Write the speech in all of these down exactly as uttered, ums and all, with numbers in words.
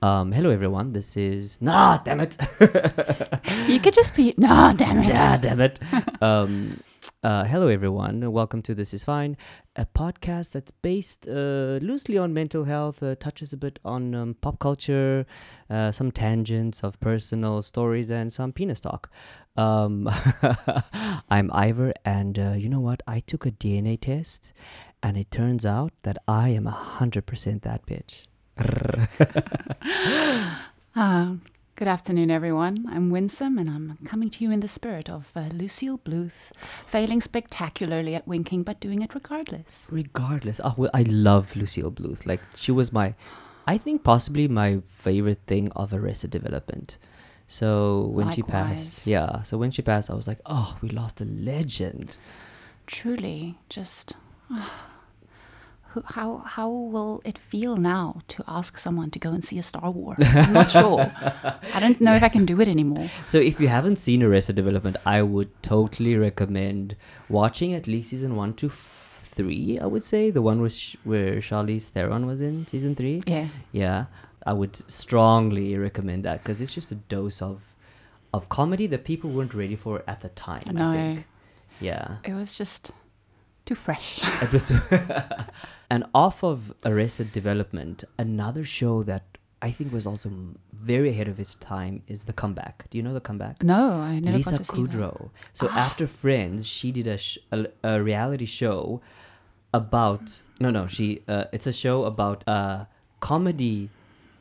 Um, hello everyone, this is... Nah, damn it! You could just be... Nah, damn it! Nah, damn it! um, uh, hello everyone, welcome to This Is Fine, a podcast that's based uh, loosely on mental health, uh, touches a bit on um, pop culture, uh, some tangents of personal stories, and some penis talk. Um, I'm Ivor, and uh, you know what? I took a D N A test, and it turns out that I am one hundred percent that bitch. uh, good afternoon, everyone. I'm Winsome, and I'm coming to you in the spirit of uh, Lucille Bluth, failing spectacularly at winking, but doing it regardless. Regardless. Oh, well, I love Lucille Bluth. Like, she was my, I think possibly my favorite thing of Arrested Development. So when Likewise. she passed, yeah. So when she passed, I was like, oh, we lost a legend. Truly, just. Uh, How how will it feel now to ask someone to go and see a Star Wars? I'm not sure. I don't know if I can do it anymore. So if you haven't seen Arrested Development, I would totally recommend watching at least season one to f- three, I would say. The one where, sh- where Charlize Theron was in, season three. Yeah. Yeah. I would strongly recommend that because it's just a dose of, of comedy that people weren't ready for at the time, no. I think. Yeah. It was just... Too fresh. And off of Arrested Development, another show that I think was also very ahead of its time is The Comeback. Do you know The Comeback? No, I never Lisa got to Kudrow. See that. So ah. after Friends, she did a, sh- a, a reality show about... No, no, she. Uh, it's a show about a comedy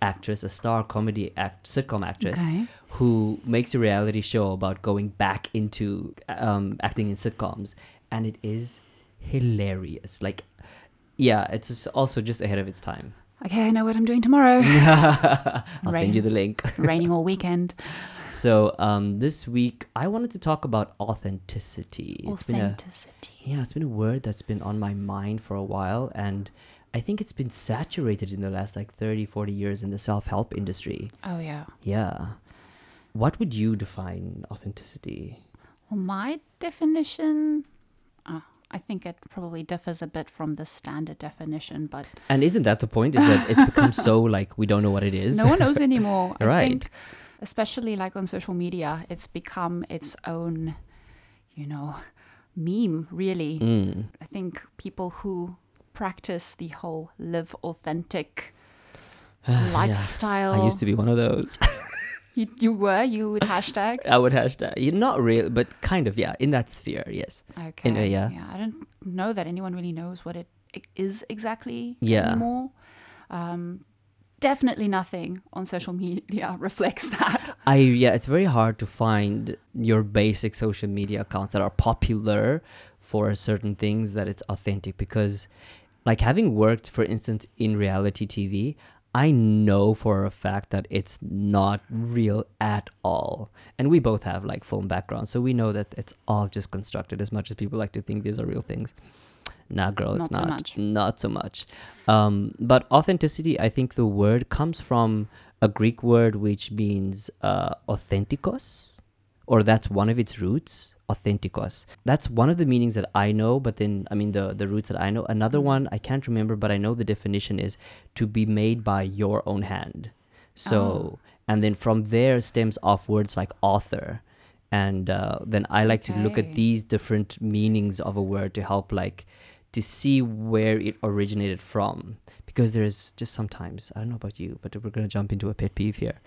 actress, a star comedy act, sitcom actress, okay. who makes a reality show about going back into um, acting in sitcoms. And it is... hilarious. Like, yeah, it's just also just ahead of its time. Okay, I know what I'm doing tomorrow. I'll Rain. send you the link. Raining all weekend. So um, this week, I wanted to talk about authenticity. Authenticity. It's been a, yeah, it's been a word that's been on my mind for a while. And I think it's been saturated in the last like thirty, forty years in the self-help industry. Oh, yeah. Yeah. What would you define authenticity? Well, my definition... Uh, I think it probably differs a bit from the standard definition, but... And isn't that the point? Is that it's become so, like, we don't know what it is. No one knows anymore. I right. think, especially, like, on social media, it's become its own, you know, meme, really. Mm. I think people who practice the whole live authentic lifestyle... Yeah. I used to be one of those. you, you were? You would hashtag? I would hashtag. You're not real, but kind of, yeah. In that sphere, yes. Okay. In, uh, yeah. yeah. I don't know that anyone really knows what it, it is exactly yeah. anymore. Um, definitely nothing on social media reflects that. I Yeah, it's very hard to find your basic social media accounts that are popular for certain things that it's authentic. Because, like, having worked, for instance, in reality T V... I know for a fact that it's not real at all. And we both have like film backgrounds, so we know that it's all just constructed as much as people like to think these are real things. Nah, girl, it's not. Not so much. Not so much. Um, but authenticity, I think the word comes from a Greek word which means uh, authentikos, or that's one of its roots, authentikos. That's one of the meanings that I know, but then, I mean, the, the roots that I know. Another one, I can't remember, but I know the definition is to be made by your own hand. So, oh. and then from there stems off words like author. And uh, then I like okay. to look at these different meanings of a word to help, like, to see where it originated from. Because there is just sometimes, I don't know about you, but we're going to jump into a pet peeve here.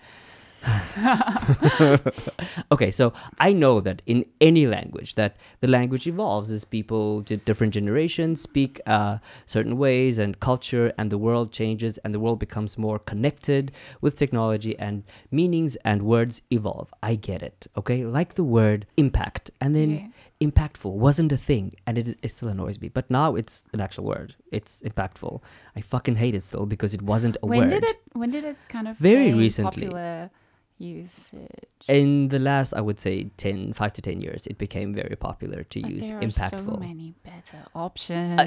Okay, so I know that in any language that the language evolves as people, different generations speak uh, certain ways, and culture and the world changes, and the world becomes more connected with technology, and meanings and words evolve. I get it, okay? Like the word impact, and then yeah. impactful wasn't a thing, and it, it still annoys me, but now it's an actual word. It's impactful. I fucking hate it still because it wasn't a when word. Did it, when did it kind of very recently popular? Usage in the last, I would say, ten, five to ten years, it became very popular to but use. There are impactful. So many better options.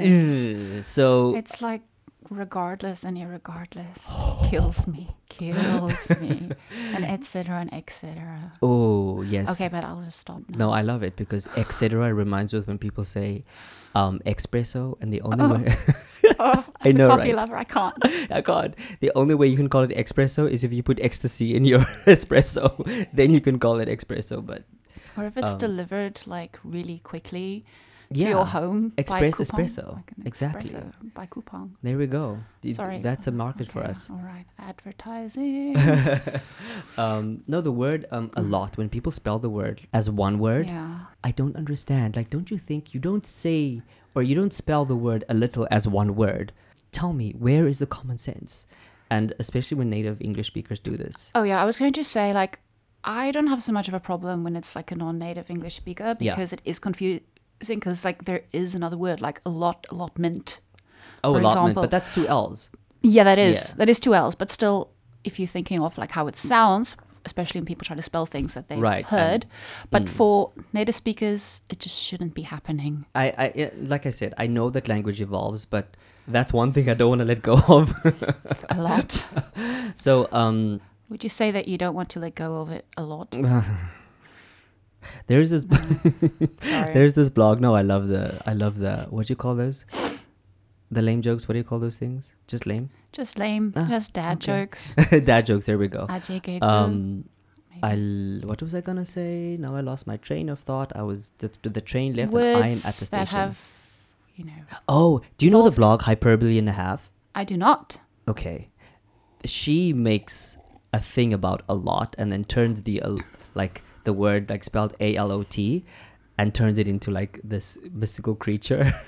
Uh, so it's like regardless and irregardless oh. kills me, kills me, and et cetera and et cetera. Oh, yes. Okay, but I'll just stop now. No, I love it because et cetera reminds me of when people say um, espresso, and the only oh. way... oh, I know, a coffee right? lover, I can't. I can't. The only way you can call it espresso is if you put ecstasy in your espresso. Then you can call it espresso, but... Or if it's um, delivered, like, really quickly... Yeah. To your home. Express by espresso. Like exactly. Espresso by coupon. There we go. Sorry. That's a market okay. for us. All right. Advertising. um, no, the word um, a lot. When people spell the word as one word, yeah. I don't understand. Like, don't you think you don't say or you don't spell the word a little as one word? Tell me, where is the common sense? And especially when native English speakers do this. Oh, yeah. I was going to say, like, I don't have so much of a problem when it's like a non-native English speaker because yeah. it is confused. Because like there is another word like a lot allotment oh for allotment example. But that's two L's yeah that is yeah. that is two L's but still if you're thinking of like how it sounds especially when people try to spell things that they've right, heard and, but mm. for native speakers it just shouldn't be happening. I, I like I said I know that language evolves but that's one thing I don't want to let go of a lot. So um would you say that you don't want to let go of it a lot? There's this, no. there's this blog. No, I love the, I love the. What do you call those? The lame jokes. What do you call those things? Just lame. Just lame. Ah, just dad okay. jokes. Dad jokes. There we go. I take it. Um, Maybe. I. What was I gonna say? Now I lost my train of thought. I was the, the train left. Words and I am at the station. That have, you know. Oh, do you evolved. Know the blog Hyperbole and a Half? I do not. Okay, she makes a thing about a lot and then turns the uh, like. The word like spelled A L O T and turns it into like this mystical creature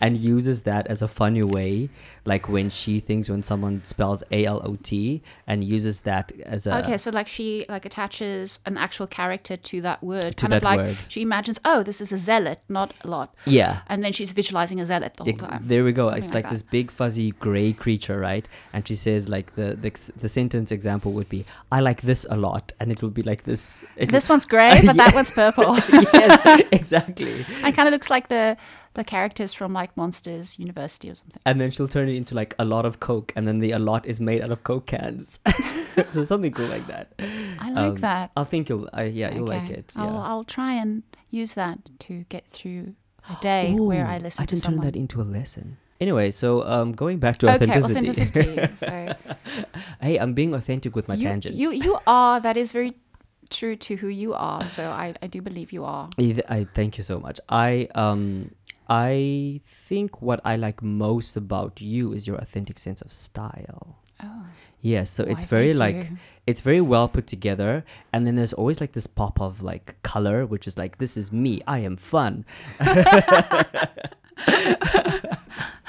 and uses that as a funny way like when she thinks when someone spells A L O T and uses that as a okay so like she like attaches an actual character to that word to kind that of like word. She imagines oh this is a zealot not a lot yeah and then she's visualizing a zealot the whole it, time there we go something it's like, like this big fuzzy gray creature right and she says like the, the the sentence example would be I like this a lot and it will be like this this one's gray but yeah. that one's purple yes exactly and kind of looks like the the characters from like Monsters University or something. And then she'll turn it into like a lot of Coke and then the a lot is made out of Coke cans. So something cool like that. I like um, that. I think you'll, uh, yeah, you'll okay. like it. Yeah. I'll, I'll try and use that to get through a day Ooh, where I listen I to someone. I can turn that into a lesson. Anyway, so um, going back to authenticity. Okay, authenticity. So. Hey, I'm being authentic with my you, tangents. You, you are. That is very true to who you are. So I, I do believe you are. I, I thank you so much. I... um. I think what I like most about you is your authentic sense of style. Oh. Yeah, so it's Why, very like, you. It's very well put together. And then there's always like this pop of like color, which is like, this is me. I am fun.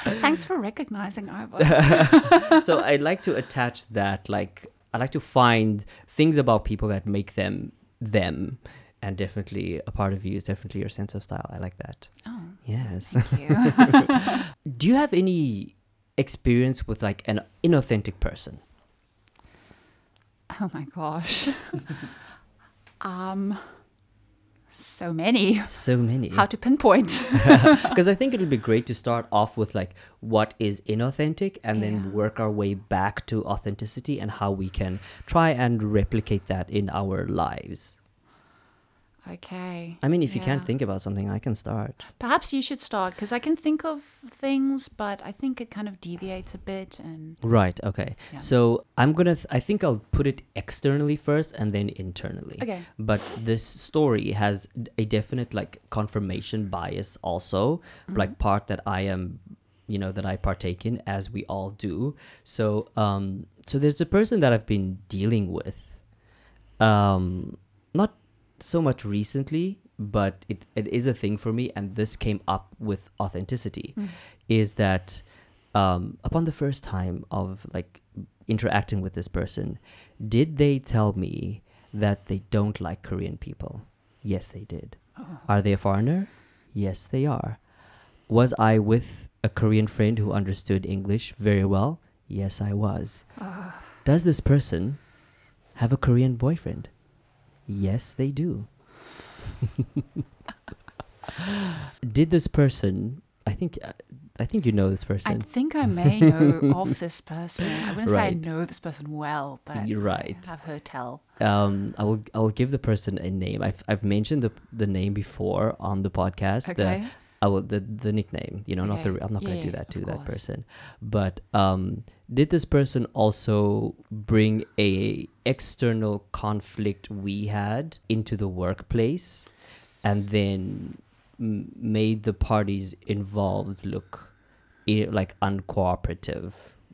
Thanks for recognizing our voice. So I like to attach that, like, I like to find things about people that make them them. And definitely a part of you is definitely your sense of style. I like that. Oh. Yes. Thank you. Do you have any experience with like an inauthentic person? Oh my gosh. um so many. So many. How to pinpoint? Because I think it'll be great to start off with like what is inauthentic and yeah. then work our way back to authenticity and how we can try and replicate that in our lives. Okay. I mean, if yeah. you can't think about something, I can start. Perhaps you should start, because I can think of things, but I think it kind of deviates a bit. And Right, okay. Yeah. So I'm going to, th- I think I'll put it externally first and then internally. Okay. But this story has a definite, like, confirmation bias also, mm-hmm. like part that I am, you know, that I partake in, as we all do. So, um, so there's a person that I've been dealing with, um, not so much recently, but it, it is a thing for me, and this came up with authenticity, mm. is that um, upon the first time of like interacting with this person, did they tell me that they don't like Korean people? Yes, they did. Oh. Are they a foreigner? Yes, they are. Was I with a Korean friend who understood English very well? Yes, I was. Oh. Does this person have a Korean boyfriend? Yes, they do. Did this person, I think, I think you know this person. I think I may know of this person. I wouldn't right. say I know this person well, but You're right. I've heard tell. Um, I will I will give the person a name. I've I've mentioned the the name before on the podcast. Okay. The, I will the, the nickname. You know, okay. not the. I'm not yeah, going to do that to that person. But um, did this person also bring a external conflict we had into the workplace, and then m- made the parties involved look like uncooperative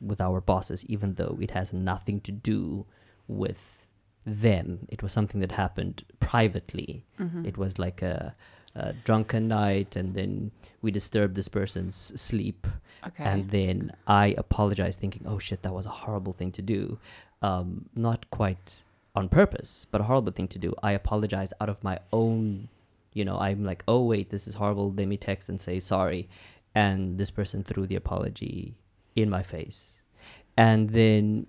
with our bosses, even though it has nothing to do with them? It was something that happened privately. Mm-hmm. It was like a, a drunken night, and then we disturbed this person's sleep. Okay. And then I apologized, thinking, oh shit, that was a horrible thing to do. Um, not quite on purpose, but a horrible thing to do. I apologized out of my own, you know, I'm like, oh wait, this is horrible. Let me text and say sorry. And this person threw the apology in my face. And then,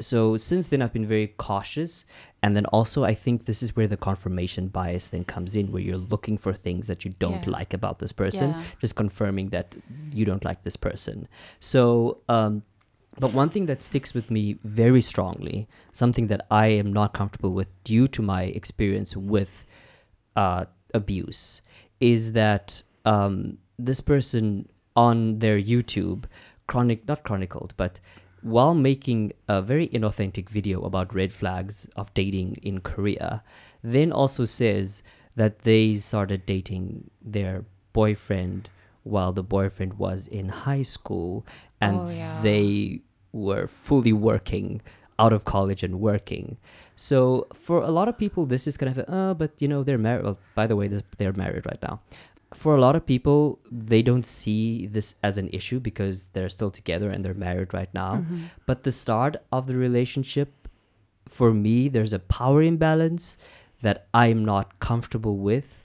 so since then, I've been very cautious. And then also, I think this is where the confirmation bias thing comes in, where you're looking for things that you don't yeah. like about this person, yeah. just confirming that you don't like this person. So, um, but one thing that sticks with me very strongly, something that I am not comfortable with due to my experience with uh, abuse, is that... Um, this person on their YouTube, chronic not chronicled, but while making a very inauthentic video about red flags of dating in Korea, then also says that they started dating their boyfriend while the boyfriend was in high school, and oh, yeah. they were fully working, out of college and working. So for a lot of people, this is kind of, a, oh, but you know, they're married. Well, by the way, they're married right now. For a lot of people, they don't see this as an issue because they're still together and they're married right now. Mm-hmm. But the start of the relationship, for me, there's a power imbalance that I'm not comfortable with.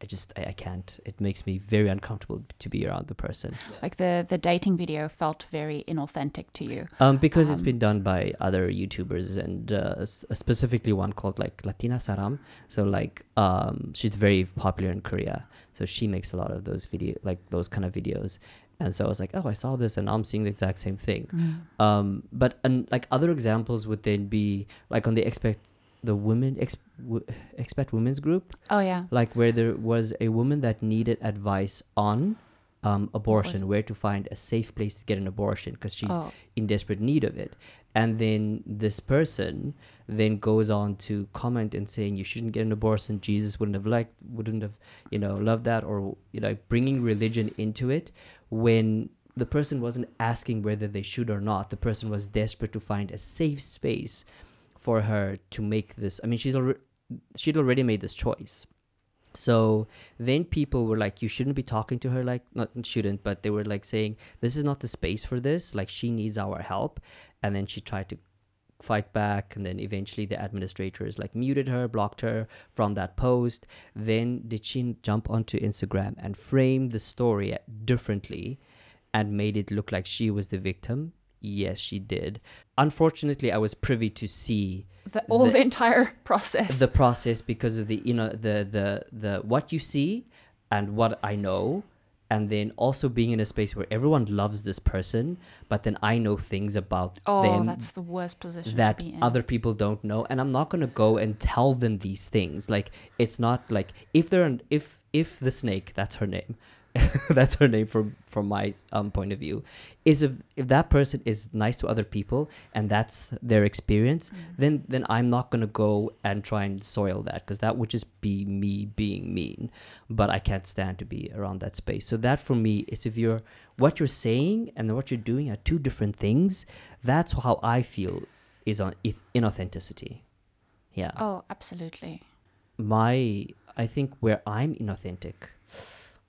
I just, I, I can't. It makes me very uncomfortable to be around the person. Like the, the dating video felt very inauthentic to you. Um, because um, it's been done by other YouTubers, and uh, specifically one called like Latina Saram. So like um, she's very popular in Korea. So she makes a lot of those video, like those kind of videos. And so I was like, oh, I saw this and now I'm seeing the exact same thing. Mm. Um, but and, like other examples would then be like on the expect, the women, ex, w- expat women's group. Oh, yeah. Like where there was a woman that needed advice on um, abortion, where to find a safe place to get an abortion because she's oh. in desperate need of it. And then this person then goes on to comment and saying you shouldn't get an abortion. Jesus wouldn't have liked, wouldn't have, you know, loved that, or you know, bringing religion into it when the person wasn't asking whether they should or not. The person was desperate to find a safe space for her to make this. I mean, she's already she'd already made this choice. So then people were like, you shouldn't be talking to her like, not shouldn't, but they were like saying, this is not the space for this. Like she needs our help. And then she tried to fight back. And then eventually the administrators like muted her, blocked her from that post. Then did she jump onto Instagram and frame the story differently and made it look like she was the victim? Yes, she did. Unfortunately, I was privy to see the, all the, the entire process. The process because of the you know the the the what you see and what I know, and then also being in a space where everyone loves this person, but then I know things about oh, them. Oh, that's the worst position that to be in. Other people don't know, and I'm not going to go and tell them these things. Like it's not like if they're an, if if the snake, that's her name. That's her name from from my um, point of view, is if, if that person is nice to other people and that's their experience, mm-hmm. then then I'm not going to go and try and soil that because that would just be me being mean. But I can't stand to be around that space. So that for me is if you're what you're saying and what you're doing are two different things, that's how I feel is on inauthenticity. Yeah. Oh, absolutely. My, I think where I'm inauthentic...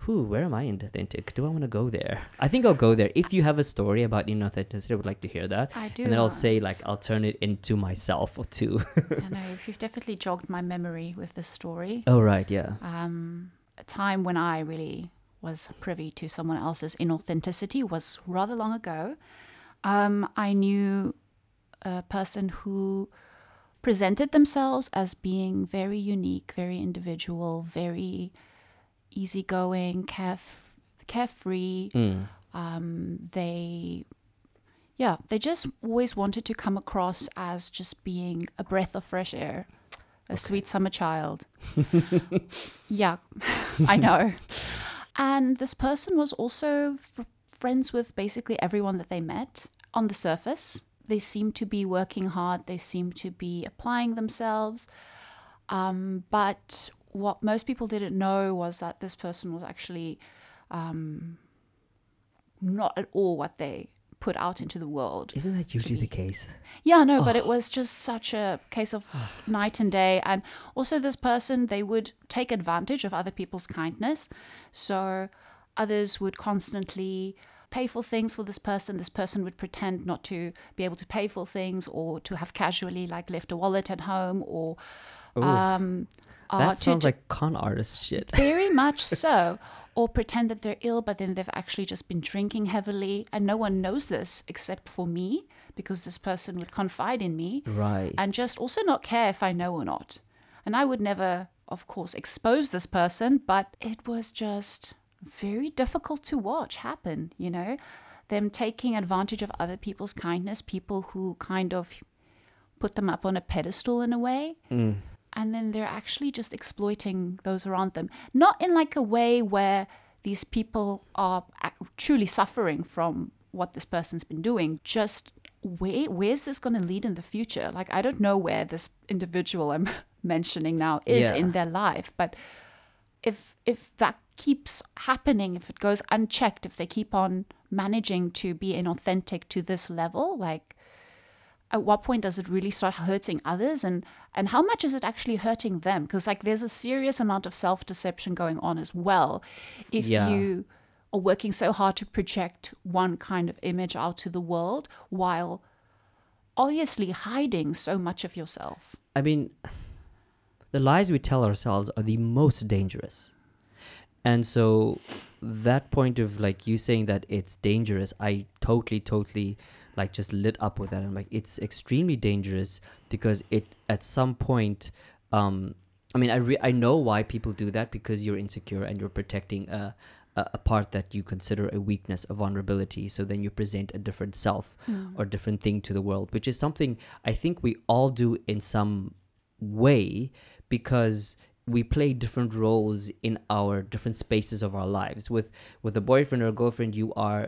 Ooh, where am I inauthentic? Do I want to go there? I think I'll go there. If you have a story about inauthenticity, I would like to hear that. I do. And then I'll say, like, I'll turn it into myself or two. I know. If you've definitely jogged my memory with this story. Oh, right. Yeah. Um, a time when I really was privy to someone else's inauthenticity was rather long ago. Um, I knew a person who presented themselves as being very unique, very individual, very... easygoing, caref- carefree, mm. Um, they, yeah, they just always wanted to come across as just being a breath of fresh air, a okay. sweet summer child. Yeah, I know. And this person was also f- friends with basically everyone that they met on the surface. They seemed to be working hard. They seemed to be applying themselves. Um, but what most people didn't know was that this person was actually um, not at all what they put out into the world. Isn't that usually the case? Yeah, no, oh. but it was just such a case of night and day. And also this person, they would take advantage of other people's kindness. So others would constantly pay for things for this person. This person would pretend not to be able to pay for things, or to have casually like left a wallet at home, or... Ooh, um, uh, that sounds to, like con artist shit. Very much so. Or pretend that they're ill, but then they've actually just been drinking heavily. And no one knows this except for me, because this person would confide in me. Right. And just also not care if I know or not. And I would never, of course, expose this person, but it was just very difficult to watch happen, you know? Them taking advantage of other people's kindness, people who kind of put them up on a pedestal in a way. Mm. And then they're actually just exploiting those around them. Not in like a way where these people are truly suffering from what this person's been doing. Just where where's this going to lead in the future? Like, I don't know where this individual I'm mentioning now is yeah. in their life. But if if that keeps happening, if it goes unchecked, if they keep on managing to be inauthentic to this level, like, at what point does it really start hurting others, and, and how much is it actually hurting them? Because like there's a serious amount of self-deception going on as well. If yeah. you are working so hard to project one kind of image out to the world while obviously hiding so much of yourself. I mean, the lies we tell ourselves are the most dangerous. And so that point of like you saying that it's dangerous, I totally, totally... like just lit up with that. I'm like, it's extremely dangerous because it at some point, um, I mean, I re- I know why people do that, because you're insecure and you're protecting a, a, a part that you consider a weakness, a vulnerability. So then you present a different self mm. or different thing to the world, which is something I think we all do in some way, because we play different roles in our different spaces of our lives. With with a boyfriend or a girlfriend, you are...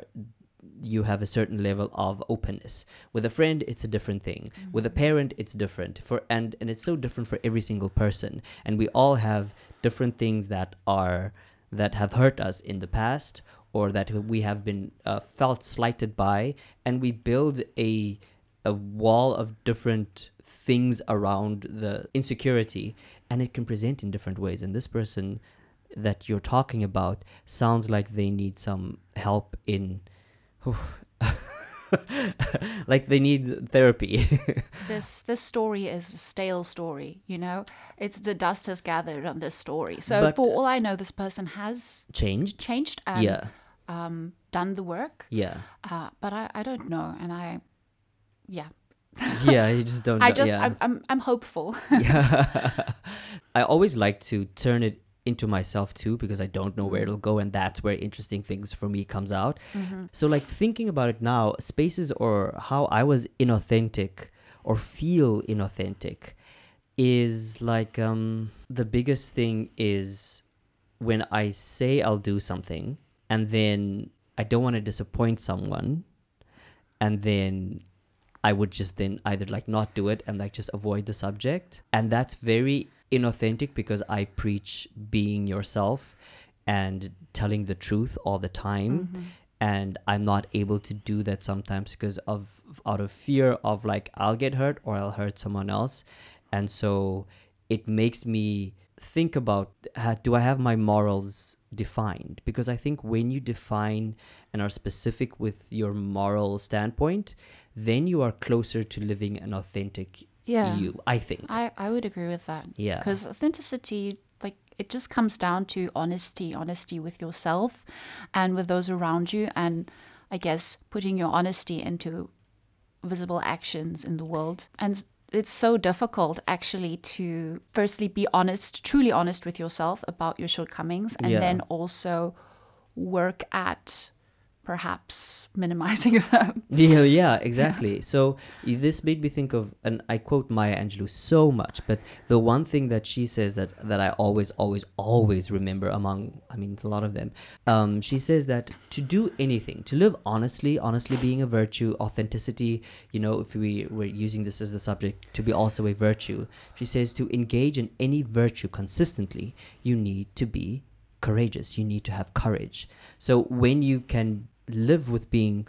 you have a certain level of openness. With a friend, it's a different thing. Mm-hmm. With a parent, it's different. For and, and it's so different for every single person. And we all have different things that are that have hurt us in the past, or that we have been uh, felt slighted by, and we build a a wall of different things around the insecurity, and it can present in different ways. And this person that you're talking about sounds like they need some help in like they need therapy. this this story is a stale story, you know? It's the dust has gathered on this story. So but for all I know, this person has changed changed and yeah. um done the work. Yeah. Uh, but I, I don't know, and I yeah. yeah, you just don't know. I just yeah. I'm, I'm I'm hopeful. yeah. I always like to turn it into myself too, because I don't know where it'll go, and that's where interesting things for me comes out. Mm-hmm. So like thinking about it now, spaces or how I was inauthentic or feel inauthentic is like um the biggest thing is when I say I'll do something and then I don't want to disappoint someone, and then I would just then either like not do it and like just avoid the subject. And that's very inauthentic, because I preach being yourself and telling the truth all the time. Mm-hmm. And I'm not able to do that sometimes because of out of fear of like I'll get hurt or I'll hurt someone else. And so it makes me think about, do I have my morals defined? Because I think when you define and are specific with your moral standpoint, then you are closer to living an authentic yeah. you, I think. I, I would agree with that. Yeah. Because authenticity, like, it just comes down to honesty, honesty with yourself and with those around you. And I guess putting your honesty into visible actions in the world. And it's so difficult actually to firstly be honest, truly honest with yourself about your shortcomings, and yeah. then also work at perhaps minimizing them. Yeah, yeah, exactly. Yeah. So this made me think of, and I quote Maya Angelou so much, but the one thing that she says that, that I always, always, always remember among, I mean, a lot of them, um, she says that to do anything, to live honestly, honestly being a virtue, authenticity, you know, if we were using this as the subject, to be also a virtue, she says to engage in any virtue consistently, you need to be courageous. You need to have courage. So when you can live with being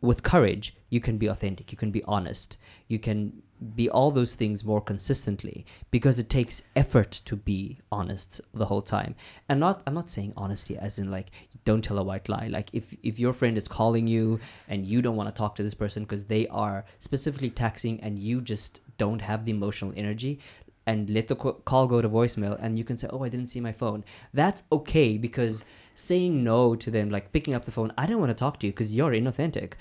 with courage, you can be authentic, you can be honest, you can be all those things more consistently, because it takes effort to be honest the whole time. And not I'm not saying honesty as in like don't tell a white lie. Like if if your friend is calling you and you don't want to talk to this person because they are specifically taxing and you just don't have the emotional energy, and let the call go to voicemail, and you can say, oh, I didn't see my phone. That's okay, because saying no to them, like picking up the phone, I don't want to talk to you because you're inauthentic.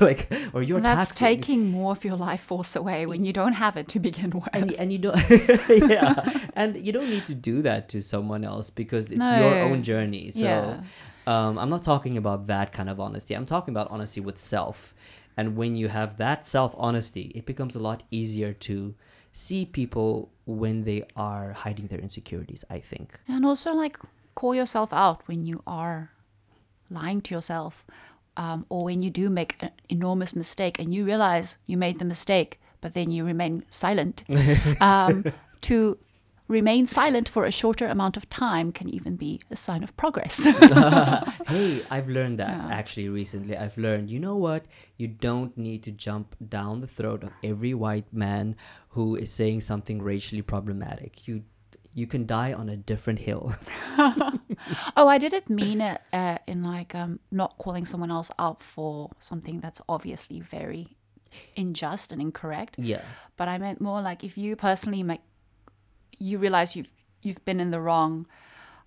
Like, or you're That's taxing. Taking more of your life force away when you don't have it to begin with. And, and you don't, yeah. And you don't need to do that to someone else, because it's no. your own journey. So yeah. um, I'm not talking about that kind of honesty. I'm talking about honesty with self. And when you have that self-honesty, it becomes a lot easier to see people when they are hiding their insecurities, I think. And also, like, call yourself out when you are lying to yourself, um, or when you do make an enormous mistake and you realize you made the mistake, but then you remain silent. Um, to remain silent for a shorter amount of time can even be a sign of progress. Hey, I've learned that yeah. actually recently. I've learned, you know what? You don't need to jump down the throat of every white man who is saying something racially problematic. You you can die on a different hill. Oh, I didn't mean it uh, in like um, not calling someone else out for something that's obviously very unjust and incorrect. Yeah. But I meant more like if you personally make you realize you've you've been in the wrong,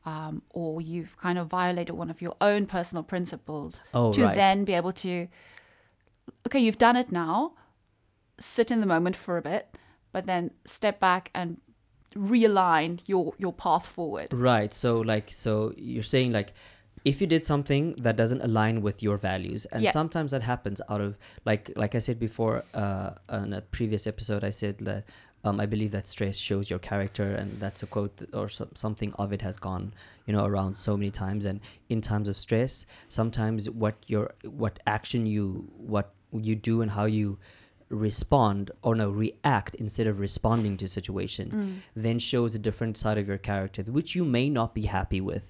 um, or you've kind of violated one of your own personal principles, oh, to right. then be able to, okay, you've done it now, sit in the moment for a bit, but then step back and realign your, your path forward. Right. So like, so you're saying like, if you did something that doesn't align with your values, and yeah. sometimes that happens out of, like like I said before, uh, on a previous episode, I said that, Um, I believe that stress shows your character, and that's a quote or so, something of it has gone, you know, around so many times. And in times of stress, sometimes what your what action you what you do and how you respond or no react instead of responding to a situation mm. then shows a different side of your character, which you may not be happy with.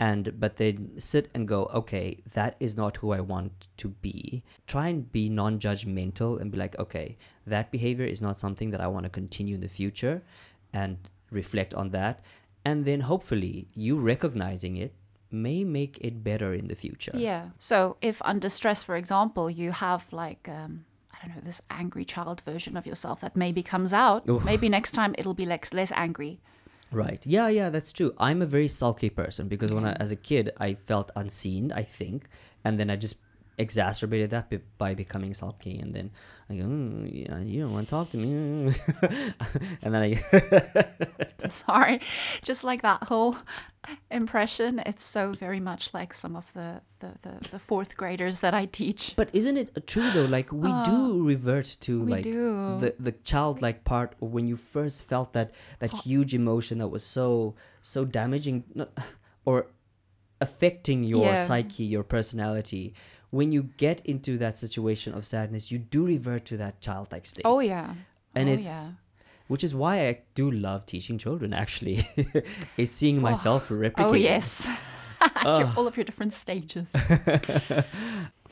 And but then sit and go, okay, that is not who I want to be. Try and be non-judgmental and be like, okay, that behavior is not something that I want to continue in the future, and reflect on that. And then hopefully you recognizing it may make it better in the future. Yeah. So if under stress, for example, you have like, um, I don't know, this angry child version of yourself that maybe comes out, Oof. maybe next time it'll be less, less angry. Right. Yeah, yeah, that's true. I'm a very sulky person because when I, as a kid, I felt unseen, I think. And then I just exacerbated that b- by becoming sulky. And then I go, mm, you know, you don't want to talk to me. And then I... I'm sorry. Just like that whole impression, it's so very much like some of the, the, the, the fourth graders that I teach. But isn't it true though? Like we uh, do revert to like do. the the childlike part when you first felt that that huge emotion that was so so damaging or affecting your yeah. psyche, your personality. When you get into that situation of sadness, you do revert to that childlike state. Oh yeah, and oh, it's. Yeah. Which is why I do love teaching children, actually. It's seeing myself oh. replicate. Oh, yes. oh. All of your different stages.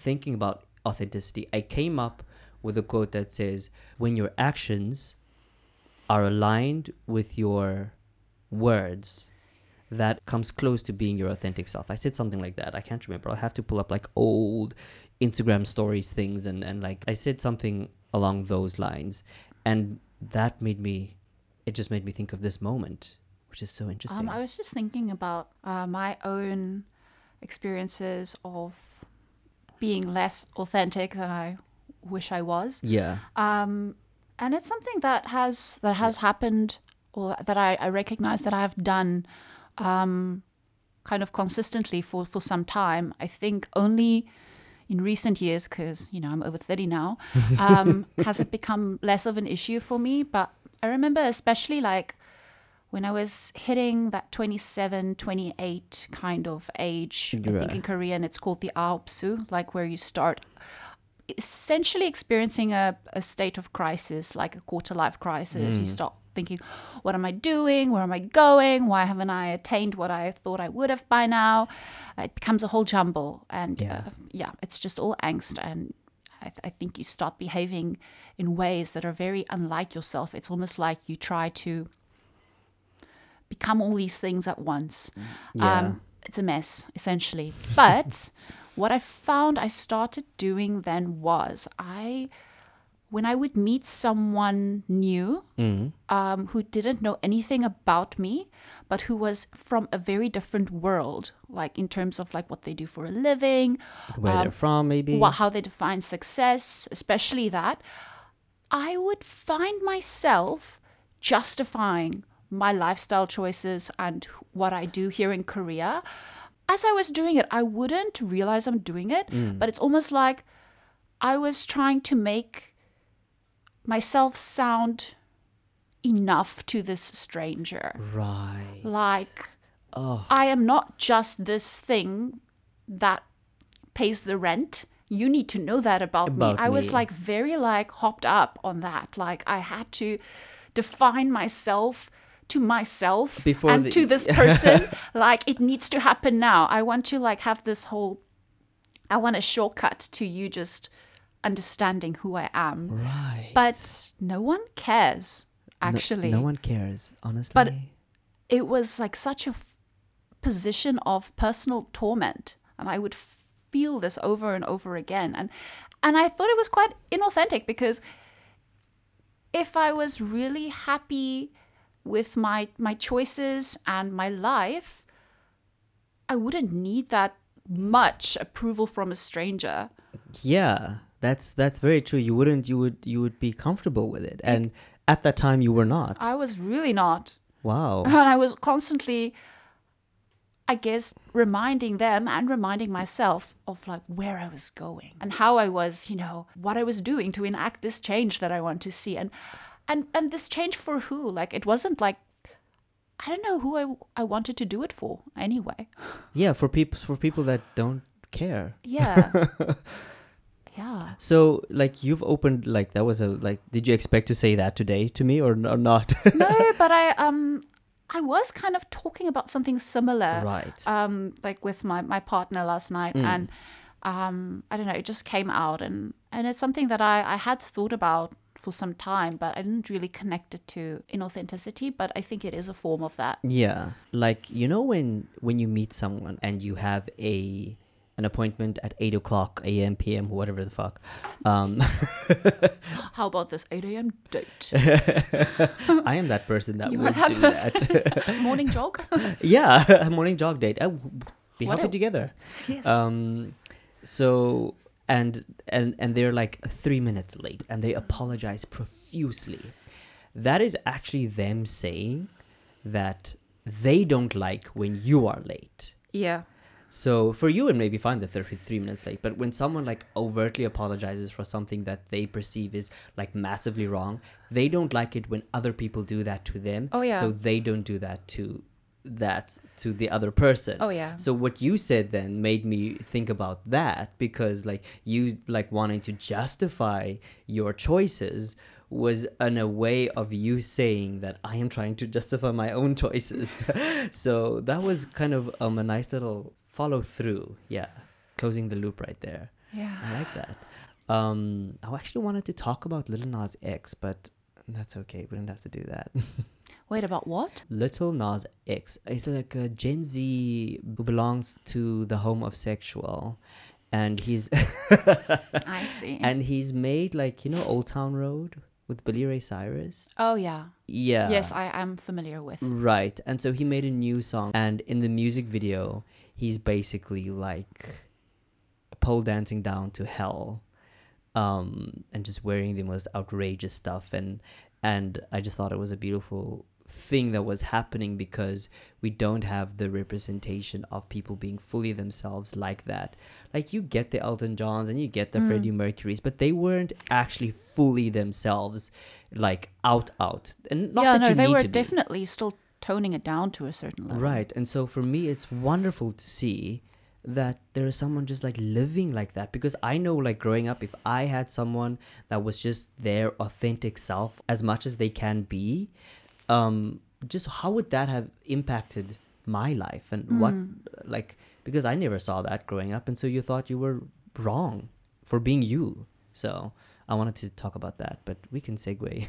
Thinking about authenticity, I came up with a quote that says, when your actions are aligned with your words, that comes close to being your authentic self. I said something like that. I can't remember. I'll have to pull up like old Instagram stories things. And, and like I said something along those lines. And... that made me, it just made me think of this moment, which is so interesting. Um, I was just thinking about uh, my own experiences of being less authentic than I wish I was. Yeah. Um, and it's something that has that has yeah. happened, or that I, I recognize that I have done, um, kind of consistently for for some time. I think only in recent years, because, you know, I'm over thirty now, um, has it become less of an issue for me. But I remember especially like when I was hitting that twenty-seven, twenty-eight kind of age, yeah. I think in Korean it's called the aopsu, like where you start essentially experiencing a, a state of crisis, like a quarter-life crisis. Mm. You start thinking, what am I doing? Where am I going? Why haven't I attained what I thought I would have by now? It becomes a whole jumble. And yeah, uh, yeah it's just all angst. And I, th- I think you start behaving in ways that are very unlike yourself. It's almost like you try to become all these things at once. Yeah. Um, it's a mess, essentially. But what I found I started doing then was I... when I would meet someone new mm. um, who didn't know anything about me, but who was from a very different world, like in terms of like what they do for a living, where um, they're from, maybe what, how they define success, especially that, I would find myself justifying my lifestyle choices and what I do here in Korea. As I was doing it, I wouldn't realize I'm doing it, mm. but it's almost like I was trying to make myself sound enough to this stranger. Right. Like, oh. I am not just this thing that pays the rent. You need to know that about, about me. I was like very like hopped up on that. Like I had to define myself to myself Before and the- to this person. Like it needs to happen now. I want to like have this whole, I want a shortcut to you just understanding who I am. Right. But no one cares, actually. No, no one cares, honestly. But it was like such a f- position of personal torment. And I would f- feel this over and over again. And and I thought it was quite inauthentic, because if I was really happy with my my choices and my life, I wouldn't need that much approval from a stranger. Yeah. That's that's very true. You wouldn't. You would. You would be comfortable with it. And at that time, you were not. I was really not. Wow. And I was constantly, I guess, reminding them and reminding myself of like where I was going and how I was, you know, what I was doing to enact this change that I want to see, and and and this change for who? Like it wasn't like, I don't know who I I wanted to do it for anyway. Yeah, for people for people that don't care. Yeah. Yeah. So, like, you've opened, like, that was a, like, did you expect to say that today to me or, or not? No, but I um, I was kind of talking about something similar. Right. Um, like, with my, my partner last night. Mm. And, um, I don't know, it just came out. And, and it's something that I, I had thought about for some time, but I didn't really connect it to inauthenticity. But I think it is a form of that. Yeah. Like, you know, when when you meet someone and you have a... an appointment at eight o'clock a.m., p.m., whatever the fuck. Um, How about this eight a.m. date? I am that person that you would do that. Morning jog? Yeah, a morning jog date. I would be happy together. Yes. Um, so, and, and, and they're like three minutes late and they apologize profusely. That is actually them saying that they don't like when you are late. Yeah. So for you, it may be fine that they're three minutes late, but when someone like overtly apologizes for something that they perceive is like massively wrong, they don't like it when other people do that to them. Oh yeah. So they don't do that to that to the other person. Oh yeah. So what you said then made me think about that, because like you like wanting to justify your choices was in a way of you saying that I am trying to justify my own choices. So that was kind of um, a nice little follow through. Yeah. Closing the loop right there. Yeah. I like that. Um, I actually wanted to talk about Little Nas X, but that's okay. We don't have to do that. Wait, about what? Little Nas X. It's like a Gen Z who belongs to the home of sexual. And he's... I see. And he's made like, you know, Old Town Road with Billy Ray Cyrus? Oh, yeah. Yeah. Yes, I am familiar with. Right. And so he made a new song. And in the music video... he's basically like pole dancing down to hell, um, and just wearing the most outrageous stuff. And and I just thought it was a beautiful thing that was happening because we don't have the representation of people being fully themselves like that. Like, you get the Elton Johns and you get the mm. Freddie Mercurys, but they weren't actually fully themselves, like out out. And not yeah, that no, you they need were to definitely be. Still toning it down to a certain level. Right, and so for me, it's wonderful to see that there is someone just like living like that, because I know, like, growing up, if I had someone that was just their authentic self as much as they can be, um, just how would that have impacted my life? And mm. what, like, because I never saw that growing up, and so you thought you were wrong for being you. So I wanted to talk about that, but we can segue.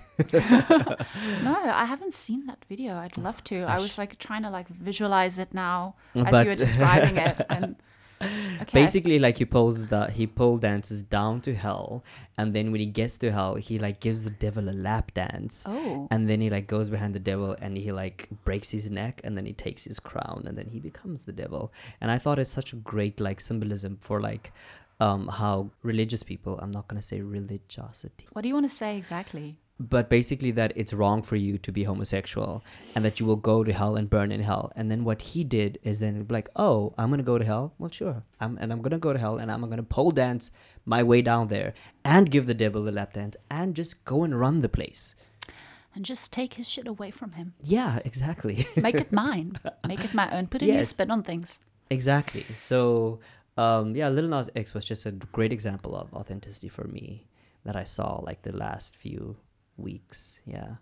No, I haven't seen that video. I'd love to. Gosh. I was like trying to like visualize it now as but... you were describing it. And okay, basically, th- like he pulls the he pole dances down to hell, and then when he gets to hell, he like gives the devil a lap dance. Oh. And then he like goes behind the devil and he like breaks his neck, and then he takes his crown, and then he becomes the devil. And I thought it's such a great like symbolism for like. Um, how religious people, I'm not going to say religiosity. What do you want to say exactly? But basically that it's wrong for you to be homosexual and that you will go to hell and burn in hell. And then what he did is then be like, oh, I'm going to go to hell? Well, sure. I'm, and I'm going to go to hell and I'm going to pole dance my way down there and give the devil a lap dance and just go and run the place. And just take his shit away from him. Yeah, exactly. Make it mine. Make it my own. Put a yes. new spin on things. Exactly. So... Um, yeah, Little Nas X was just a great example of authenticity for me that I saw like the last few weeks. Yeah.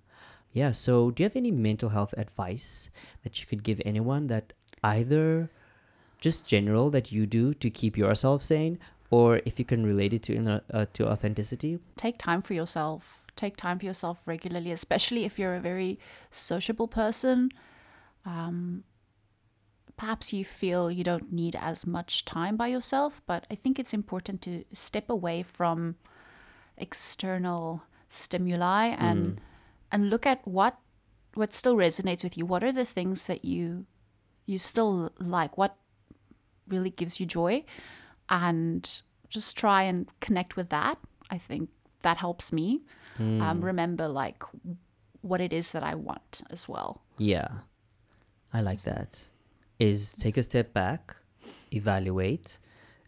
Yeah. So do you have any mental health advice that you could give anyone, that either just general that you do to keep yourself sane, or if you can relate it to, uh, to authenticity? Take time for yourself. Take time for yourself regularly, especially if you're a very sociable person. Um, Perhaps you feel you don't need as much time by yourself, but I think it's important to step away from external stimuli and mm. and look at what what still resonates with you. What are the things that you you still like? What really gives you joy? And just try and connect with that. I think that helps me mm. um, remember like what it is that I want as well. Yeah, I like just, that. Is take a step back, evaluate,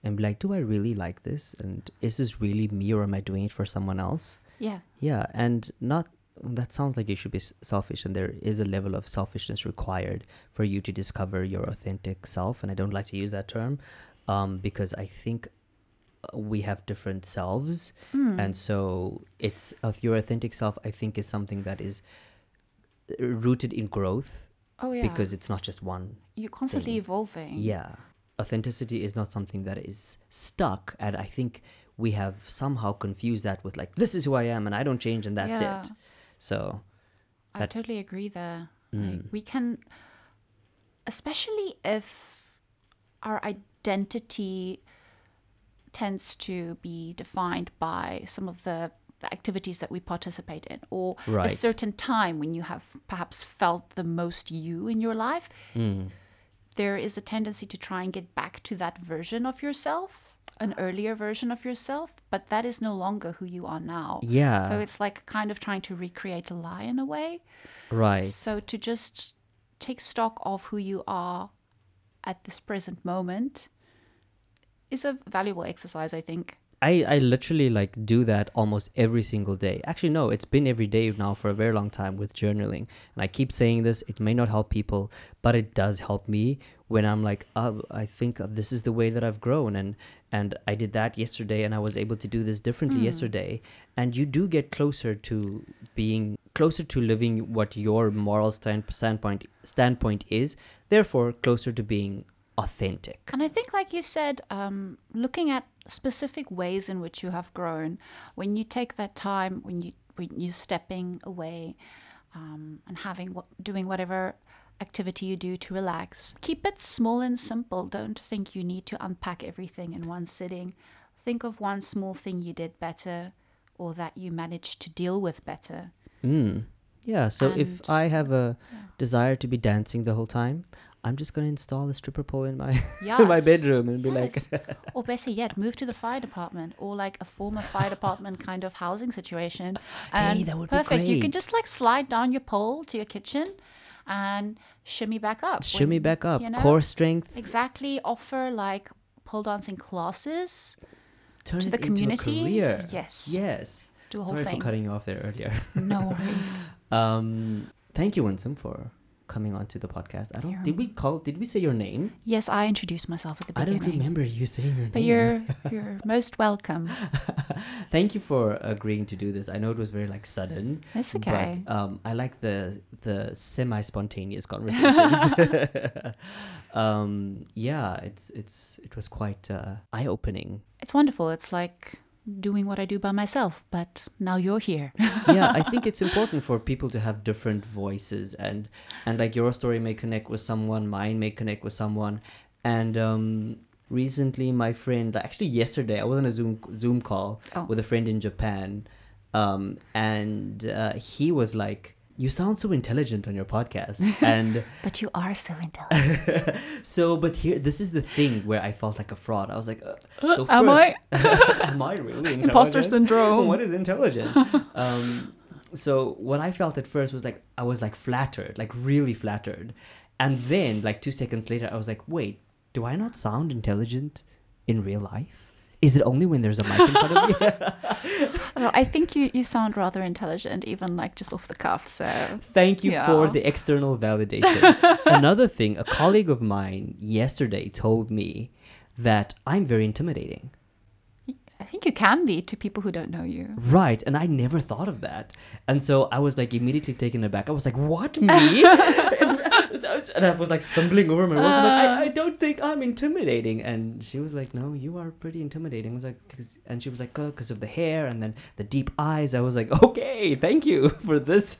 and be like, do I really like this? And is this really me, or am I doing it for someone else? Yeah. Yeah, and not, that sounds like you should be selfish, and there is a level of selfishness required for you to discover your authentic self. And I don't like to use that term um, because I think we have different selves. Mm. And so it's uh, your authentic self, I think, is something that is rooted in growth. Oh, yeah. Because it's not just one. You're constantly thing. Evolving. Yeah. Authenticity is not something that is stuck. And I think we have somehow confused that with like, this is who I am and I don't change and that's yeah. it. So. That... I totally agree there. Mm. Like, we can, especially if our identity tends to be defined by some of the the activities that we participate in, or right. a certain time when you have perhaps felt the most you in your life, mm. there is a tendency to try and get back to that version of yourself, an earlier version of yourself, but that is no longer who you are now. Yeah. So it's like kind of trying to recreate a lie in a way. Right. So to just take stock of who you are at this present moment is a valuable exercise, I think. I, I literally like do that almost every single day. Actually, no, it's been every day now for a very long time with journaling. And I keep saying this, it may not help people, but it does help me when I'm like, oh, I think this is the way that I've grown. And, and I did that yesterday and I was able to do this differently mm. yesterday. And you do get closer to being closer to living what your moral stand, standpoint, standpoint is, therefore closer to being authentic. And I think, like you said, um, looking at specific ways in which you have grown, when you take that time, when you when you're stepping away um, and having what doing whatever activity you do to relax, keep it small and simple. Don't think you need to unpack everything in one sitting. Think of one small thing you did better, or that you managed to deal with better. Mm. Yeah. So and, if I have a yeah. desire to be dancing the whole time, I'm just going to install a stripper pole in my yes. in my bedroom and be yes. like... Or better yet, move to the fire department or like a former fire department kind of housing situation. And hey, that would perfect. be great. You can just like slide down your pole to your kitchen and shimmy back up. Shimmy when, back up. You know, core strength. Exactly. Offer like pole dancing classes Turn to the community. Turn it into a career. Yes. Yes. Do a whole Sorry thing. Sorry for cutting you off there earlier. No worries. um, thank you, Winsome, for... coming onto the podcast. I don't yeah. did we call did we say your name? Yes, I introduced myself at the beginning. I don't remember you saying your but name. But you're you're most welcome. Thank you for agreeing to do this. I know it was very like sudden. It's okay. But um I like the the semi spontaneous conversations. um yeah, it's it's it was quite uh, eye opening. It's wonderful. It's like doing what I do by myself, but now you're here. Yeah, I think it's important for people to have different voices, and and like your story may connect with someone, mine may connect with someone. And um recently my friend, actually yesterday, I was on a Zoom Zoom call oh. with a friend in Japan, um and uh, he was like, you sound so intelligent on your podcast. And but you are so intelligent. So, but here, this is the thing where I felt like a fraud. I was like, uh, so first, am I? Am I really intelligent? Imposter syndrome. What is intelligent? Um, so what I felt at first was like, I was like flattered, like really flattered. And then like two seconds later, I was like, wait, do I not sound intelligent in real life? Is it only when there's a mic in front of me? I, I think you, you sound rather intelligent, even like just off the cuff. So thank you yeah. for the external validation. Another thing, a colleague of mine yesterday told me that I'm very intimidating. I think you can be to people who don't know you. Right. And I never thought of that. And so I was like immediately taken aback. I was like, what, me? And I was like stumbling over my words. Uh, like, I, I don't think I'm intimidating. And she was like, no, you are pretty intimidating. I was like, Cause, and she was like, oh, because of the hair and then the deep eyes. I was like, okay, thank you for this.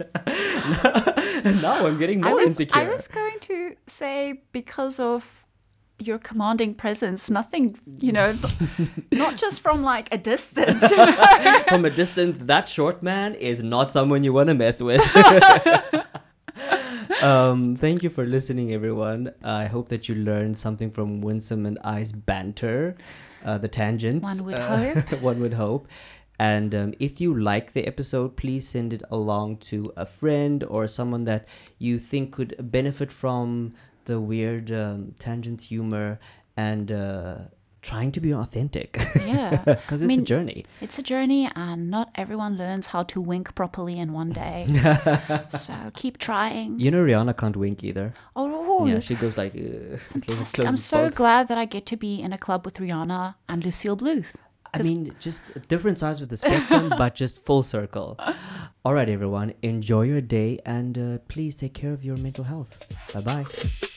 And now I'm getting more I was, insecure. I was going to say because of your commanding presence, nothing, you know, not just from like a distance. You know? From a distance, that short man is not someone you want to mess with. Um thank you for listening, everyone. uh, I hope that you learned something from Winsome and I's banter, uh the tangents, one would uh, hope one would hope and um, if you like the episode, please send it along to a friend or someone that you think could benefit from the weird um, tangent humor and uh trying to be authentic. Yeah. Because it's I mean, a journey. It's a journey, and not everyone learns how to wink properly in one day. So keep trying. You know, Rihanna can't wink either. Oh, yeah. She goes like, fantastic. I'm so both. glad that I get to be in a club with Rihanna and Lucille Bluth. I mean, just different sides of the spectrum, but just full circle. All right, everyone. Enjoy your day, and uh, please take care of your mental health. Bye-bye.